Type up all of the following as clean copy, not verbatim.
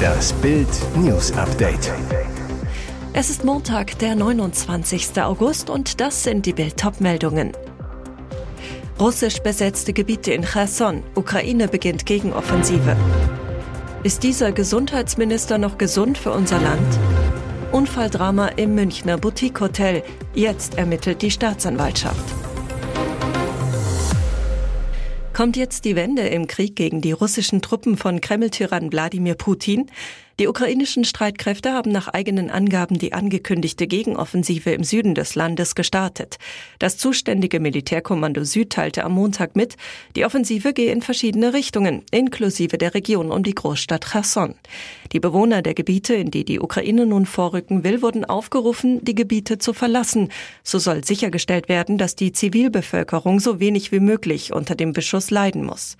Das Bild-News-Update. Es ist Montag, der 29. August und das sind die Bild-Top-Meldungen. Russisch besetzte Gebiete in Kherson. Ukraine beginnt Gegenoffensive. Ist dieser Gesundheitsminister noch gesund für unser Land? Unfalldrama im Münchner Boutique-Hotel. Jetzt ermittelt die Staatsanwaltschaft. Kommt jetzt die Wende im Krieg gegen die russischen Truppen von Kreml-Tyrann Wladimir Putin? Die ukrainischen Streitkräfte haben nach eigenen Angaben die angekündigte Gegenoffensive im Süden des Landes gestartet. Das zuständige Militärkommando Süd teilte am Montag mit, die Offensive gehe in verschiedene Richtungen, inklusive der Region um die Großstadt Kherson. Die Bewohner der Gebiete, in die die Ukraine nun vorrücken will, wurden aufgerufen, die Gebiete zu verlassen. So soll sichergestellt werden, dass die Zivilbevölkerung so wenig wie möglich unter dem Beschuss leiden muss.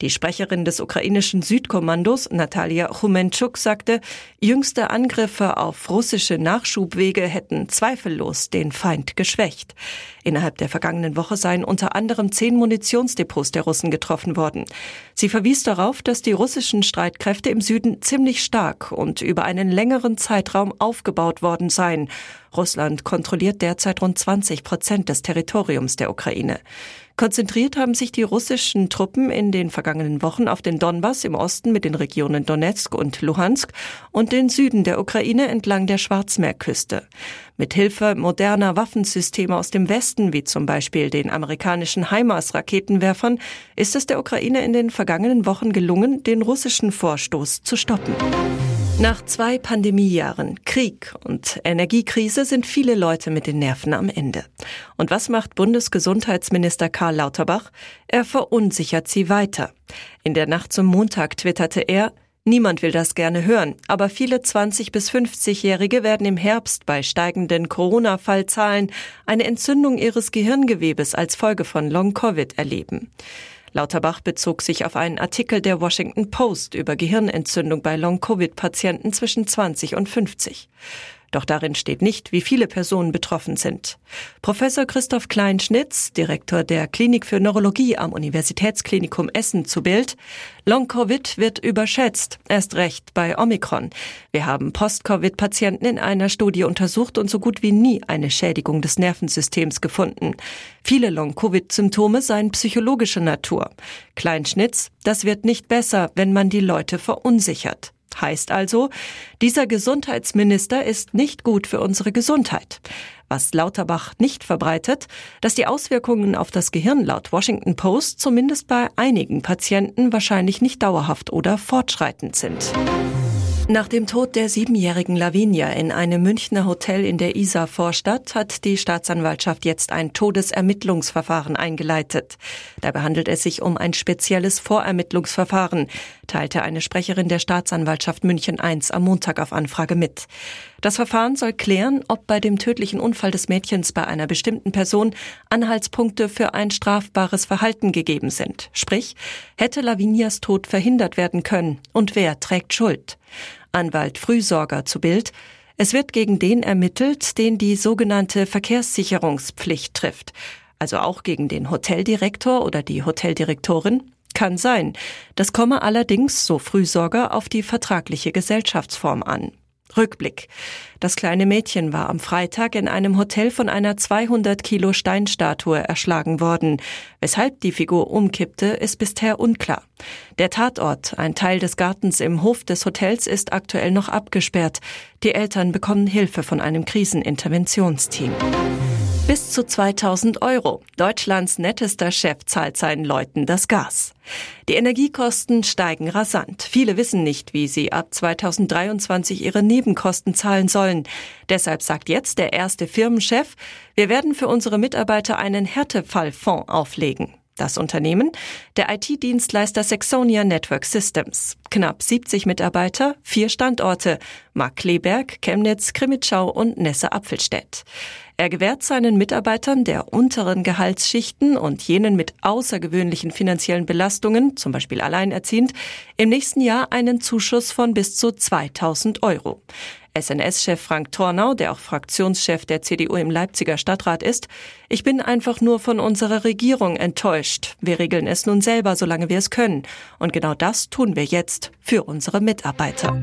Die Sprecherin des ukrainischen Südkommandos, Natalia Chumenchuk, sagte, jüngste Angriffe auf russische Nachschubwege hätten zweifellos den Feind geschwächt. Innerhalb der vergangenen Woche seien unter anderem 10 Munitionsdepots der Russen getroffen worden. Sie verwies darauf, dass die russischen Streitkräfte im Süden ziemlich stark und über einen längeren Zeitraum aufgebaut worden seien. Russland kontrolliert derzeit rund 20% des Territoriums der Ukraine. Konzentriert haben sich die russischen Truppen in den vergangenen Wochen auf den Donbass im Osten mit den Regionen Donetsk und Luhansk und den Süden der Ukraine entlang der Schwarzmeerküste. Mit Hilfe moderner Waffensysteme aus dem Westen, wie zum Beispiel den amerikanischen HIMARS-Raketenwerfern, ist es der Ukraine in den vergangenen Wochen gelungen, den russischen Vorstoß zu stoppen. Nach 2 Pandemiejahren, Krieg und Energiekrise sind viele Leute mit den Nerven am Ende. Und was macht Bundesgesundheitsminister Karl Lauterbach? Er verunsichert sie weiter. In der Nacht zum Montag twitterte er: Niemand will das gerne hören, aber viele 20- bis 50-Jährige werden im Herbst bei steigenden Corona-Fallzahlen eine Entzündung ihres Gehirngewebes als Folge von Long-Covid erleben. Lauterbach bezog sich auf einen Artikel der Washington Post über Gehirnentzündung bei Long-Covid-Patienten zwischen 20 und 50. Doch darin steht nicht, wie viele Personen betroffen sind. Professor Christoph Kleinschnitz, Direktor der Klinik für Neurologie am Universitätsklinikum Essen, zu Bild: Long-Covid wird überschätzt, erst recht bei Omikron. Wir haben Post-Covid-Patienten in einer Studie untersucht und so gut wie nie eine Schädigung des Nervensystems gefunden. Viele Long-Covid-Symptome seien psychologischer Natur. Kleinschnitz: Das wird nicht besser, wenn man die Leute verunsichert. Heißt also, dieser Gesundheitsminister ist nicht gut für unsere Gesundheit. Was Lauterbach nicht verbreitet, dass die Auswirkungen auf das Gehirn laut Washington Post zumindest bei einigen Patienten wahrscheinlich nicht dauerhaft oder fortschreitend sind. Nach dem Tod der 7-jährigen Lavinia in einem Münchner Hotel in der Isar-Vorstadt hat die Staatsanwaltschaft jetzt ein Todesermittlungsverfahren eingeleitet. Dabei handelt es sich um ein spezielles Vorermittlungsverfahren, teilte eine Sprecherin der Staatsanwaltschaft München I am Montag auf Anfrage mit. Das Verfahren soll klären, ob bei dem tödlichen Unfall des Mädchens bei einer bestimmten Person Anhaltspunkte für ein strafbares Verhalten gegeben sind. Sprich, hätte Lavinias Tod verhindert werden können und wer trägt Schuld? Anwalt Frühsorger zu Bild: Es wird gegen den ermittelt, den die sogenannte Verkehrssicherungspflicht trifft. Also auch gegen den Hoteldirektor oder die Hoteldirektorin? Kann sein. Das komme allerdings, so Frühsorger, auf die vertragliche Gesellschaftsform an. Rückblick. Das kleine Mädchen war am Freitag in einem Hotel von einer 200 Kilo Steinstatue erschlagen worden. Weshalb die Figur umkippte, ist bisher unklar. Der Tatort, ein Teil des Gartens im Hof des Hotels, ist aktuell noch abgesperrt. Die Eltern bekommen Hilfe von einem Kriseninterventionsteam. Bis zu 2.000 €. Deutschlands nettester Chef zahlt seinen Leuten das Gas. Die Energiekosten steigen rasant. Viele wissen nicht, wie sie ab 2023 ihre Nebenkosten zahlen sollen. Deshalb sagt jetzt der erste Firmenchef: Wir werden für unsere Mitarbeiter einen Härtefallfonds auflegen. Das Unternehmen, der IT-Dienstleister Saxonia Network Systems. Knapp 70 Mitarbeiter, 4 Standorte: Markkleeberg, Chemnitz, Krimitschau und Nesse-Apfelstädt. Er gewährt seinen Mitarbeitern der unteren Gehaltsschichten und jenen mit außergewöhnlichen finanziellen Belastungen, zum Beispiel alleinerziehend, im nächsten Jahr einen Zuschuss von bis zu 2.000 €. SNS-Chef Frank Tornau, der auch Fraktionschef der CDU im Leipziger Stadtrat ist: Ich bin einfach nur von unserer Regierung enttäuscht. Wir regeln es nun selber, solange wir es können. Und genau das tun wir jetzt für unsere Mitarbeiter.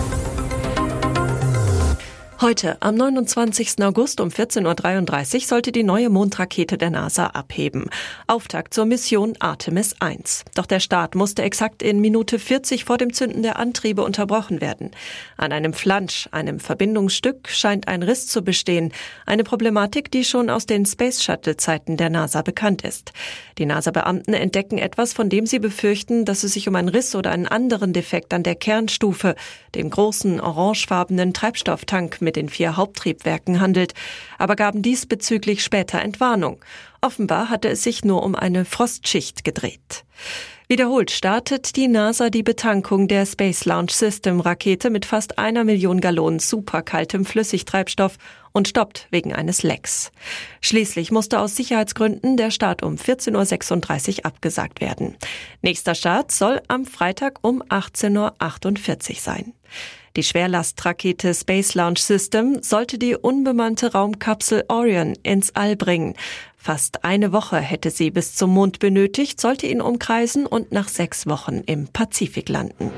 Heute, am 29. August um 14.33 Uhr, sollte die neue Mondrakete der NASA abheben. Auftakt zur Mission Artemis 1. Doch der Start musste exakt in Minute 40 vor dem Zünden der Antriebe unterbrochen werden. An einem Flansch, einem Verbindungsstück, scheint ein Riss zu bestehen. Eine Problematik, die schon aus den Space Shuttle-Zeiten der NASA bekannt ist. Die NASA-Beamten entdecken etwas, von dem sie befürchten, dass es sich um einen Riss oder einen anderen Defekt an der Kernstufe, dem großen orangefarbenen Treibstofftank mit den 4 Haupttriebwerken, handelt, aber gaben diesbezüglich später Entwarnung. Offenbar hatte es sich nur um eine Frostschicht gedreht. Wiederholt startet die NASA die Betankung der Space Launch System Rakete mit fast 1 Million Gallonen superkaltem Flüssigtreibstoff und stoppt wegen eines Lecks. Schließlich musste aus Sicherheitsgründen der Start um 14.36 Uhr abgesagt werden. Nächster Start soll am Freitag um 18.48 Uhr sein. Die Schwerlastrakete Space Launch System sollte die unbemannte Raumkapsel Orion ins All bringen. Fast eine Woche hätte sie bis zum Mond benötigt, sollte ihn umkreisen und nach 6 Wochen im Pazifik landen.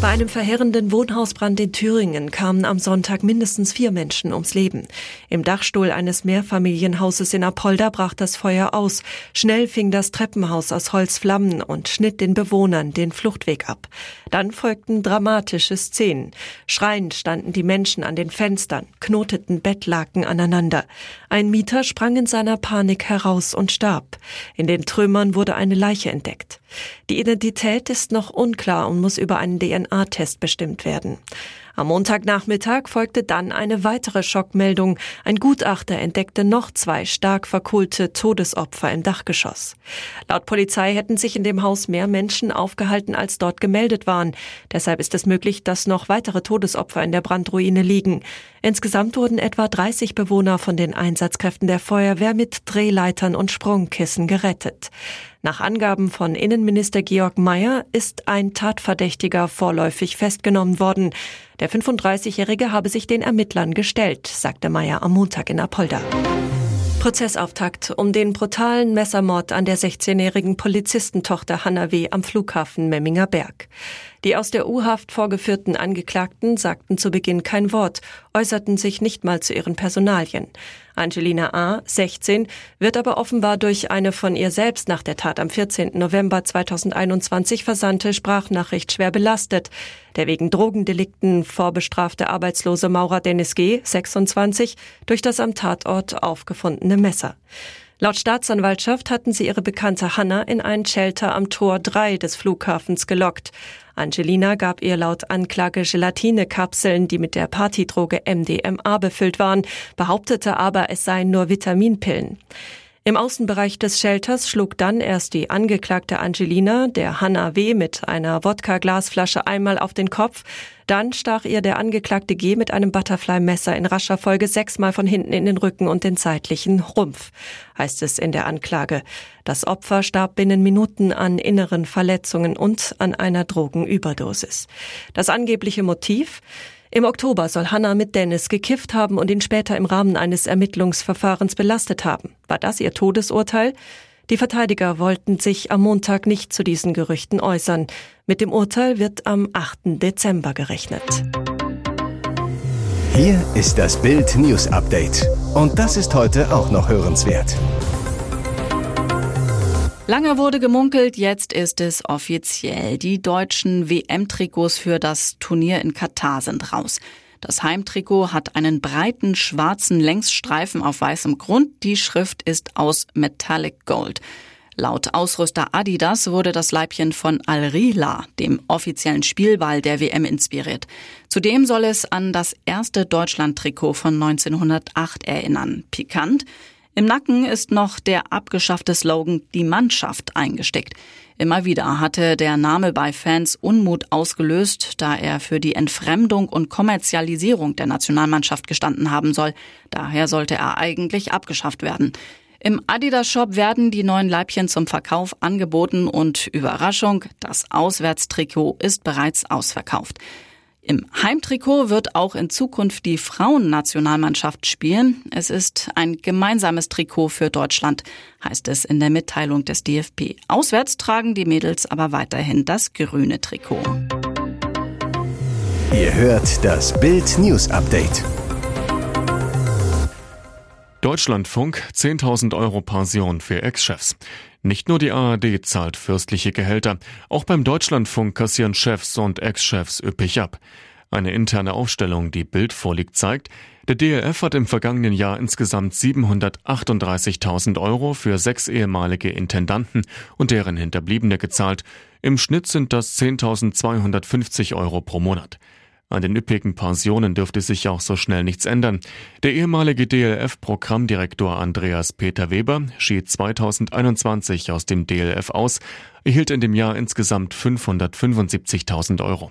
Bei einem verheerenden Wohnhausbrand in Thüringen kamen am Sonntag mindestens 4 Menschen ums Leben. Im Dachstuhl eines Mehrfamilienhauses in Apolda brach das Feuer aus. Schnell fing das Treppenhaus aus Holz Flammen und schnitt den Bewohnern den Fluchtweg ab. Dann folgten dramatische Szenen. Schreiend standen die Menschen an den Fenstern, knoteten Bettlaken aneinander. Ein Mieter sprang in seiner Panik heraus und starb. In den Trümmern wurde eine Leiche entdeckt. Die Identität ist noch unklar und muss über einen DNA-Test bestimmt werden. Am Montagnachmittag folgte dann eine weitere Schockmeldung. Ein Gutachter entdeckte noch 2 stark verkohlte Todesopfer im Dachgeschoss. Laut Polizei hätten sich in dem Haus mehr Menschen aufgehalten, als dort gemeldet waren. Deshalb ist es möglich, dass noch weitere Todesopfer in der Brandruine liegen. Insgesamt wurden etwa 30 Bewohner von den Einsatzkräften der Feuerwehr mit Drehleitern und Sprungkissen gerettet. Nach Angaben von Innenminister Georg Mayer ist ein Tatverdächtiger vorläufig festgenommen worden. Der 35-Jährige habe sich den Ermittlern gestellt, sagte Mayer am Montag in Apolda. Prozessauftakt um den brutalen Messermord an der 16-jährigen Polizistentochter Hannah W. am Flughafen Memminger Berg. Die aus der U-Haft vorgeführten Angeklagten sagten zu Beginn kein Wort, äußerten sich nicht mal zu ihren Personalien. Angelina A., 16, wird aber offenbar durch eine von ihr selbst nach der Tat am 14. November 2021 versandte Sprachnachricht schwer belastet. Der wegen Drogendelikten vorbestrafte arbeitslose Maurer Dennis G., 26, durch das am Tatort aufgefundene Messer. Laut Staatsanwaltschaft hatten sie ihre Bekannte Hannah in einen Shelter am Tor 3 des Flughafens gelockt. Angelina gab ihr laut Anklage Gelatinekapseln, die mit der Partydroge MDMA befüllt waren, behauptete aber, es seien nur Vitaminpillen. Im Außenbereich des Shelters schlug dann erst die Angeklagte Angelina der Hannah W. mit einer Wodka-Glasflasche einmal auf den Kopf. Dann stach ihr der Angeklagte G. mit einem Butterfly-Messer in rascher Folge 6-mal von hinten in den Rücken und den seitlichen Rumpf, heißt es in der Anklage. Das Opfer starb binnen Minuten an inneren Verletzungen und an einer Drogenüberdosis. Das angebliche Motiv? Im Oktober soll Hannah mit Dennis gekifft haben und ihn später im Rahmen eines Ermittlungsverfahrens belastet haben. War das ihr Todesurteil? Die Verteidiger wollten sich am Montag nicht zu diesen Gerüchten äußern. Mit dem Urteil wird am 8. Dezember gerechnet. Hier ist das Bild News Update. Und das ist heute auch noch hörenswert. Lange wurde gemunkelt, jetzt ist es offiziell. Die deutschen WM-Trikots für das Turnier in Katar sind raus. Das Heimtrikot hat einen breiten schwarzen Längsstreifen auf weißem Grund. Die Schrift ist aus Metallic Gold. Laut Ausrüster Adidas wurde das Leibchen von Al Rihla, dem offiziellen Spielball der WM, inspiriert. Zudem soll es an das erste Deutschland-Trikot von 1908 erinnern. Pikant: Im Nacken ist noch der abgeschaffte Slogan »Die Mannschaft« eingesteckt. Immer wieder hatte der Name bei Fans Unmut ausgelöst, da er für die Entfremdung und Kommerzialisierung der Nationalmannschaft gestanden haben soll. Daher sollte er eigentlich abgeschafft werden. Im Adidas-Shop werden die neuen Leibchen zum Verkauf angeboten und Überraschung, das Auswärtstrikot ist bereits ausverkauft. Im Heimtrikot wird auch in Zukunft die Frauennationalmannschaft spielen. Es ist ein gemeinsames Trikot für Deutschland, heißt es in der Mitteilung des DFB. Auswärts tragen die Mädels aber weiterhin das grüne Trikot. Ihr hört das Bild-News-Update. Deutschlandfunk, 10.000 Euro Pension für Ex-Chefs. Nicht nur die ARD zahlt fürstliche Gehälter, auch beim Deutschlandfunk kassieren Chefs und Ex-Chefs üppig ab. Eine interne Aufstellung, die Bild vorliegt, zeigt, der DLF hat im vergangenen Jahr insgesamt 738.000 Euro für 6 ehemalige Intendanten und deren Hinterbliebene gezahlt. Im Schnitt sind das 10.250 Euro pro Monat. An den üppigen Pensionen dürfte sich auch so schnell nichts ändern. Der ehemalige DLF-Programmdirektor Andreas Peter Weber schied 2021 aus dem DLF aus, erhielt in dem Jahr insgesamt 575.000 Euro.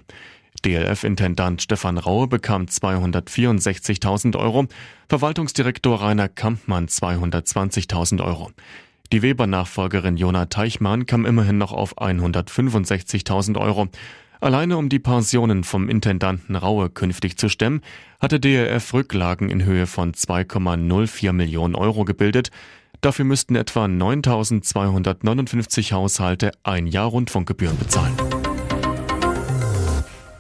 DLF-Intendant Stefan Raue bekam 264.000 Euro, Verwaltungsdirektor Rainer Kampmann 220.000 Euro. Die Weber-Nachfolgerin Jona Teichmann kam immerhin noch auf 165.000 Euro. Alleine um die Pensionen vom Intendanten Raue künftig zu stemmen, hatte DLF Rücklagen in Höhe von 2,04 Millionen Euro gebildet. Dafür müssten etwa 9.259 Haushalte ein Jahr Rundfunkgebühren bezahlen.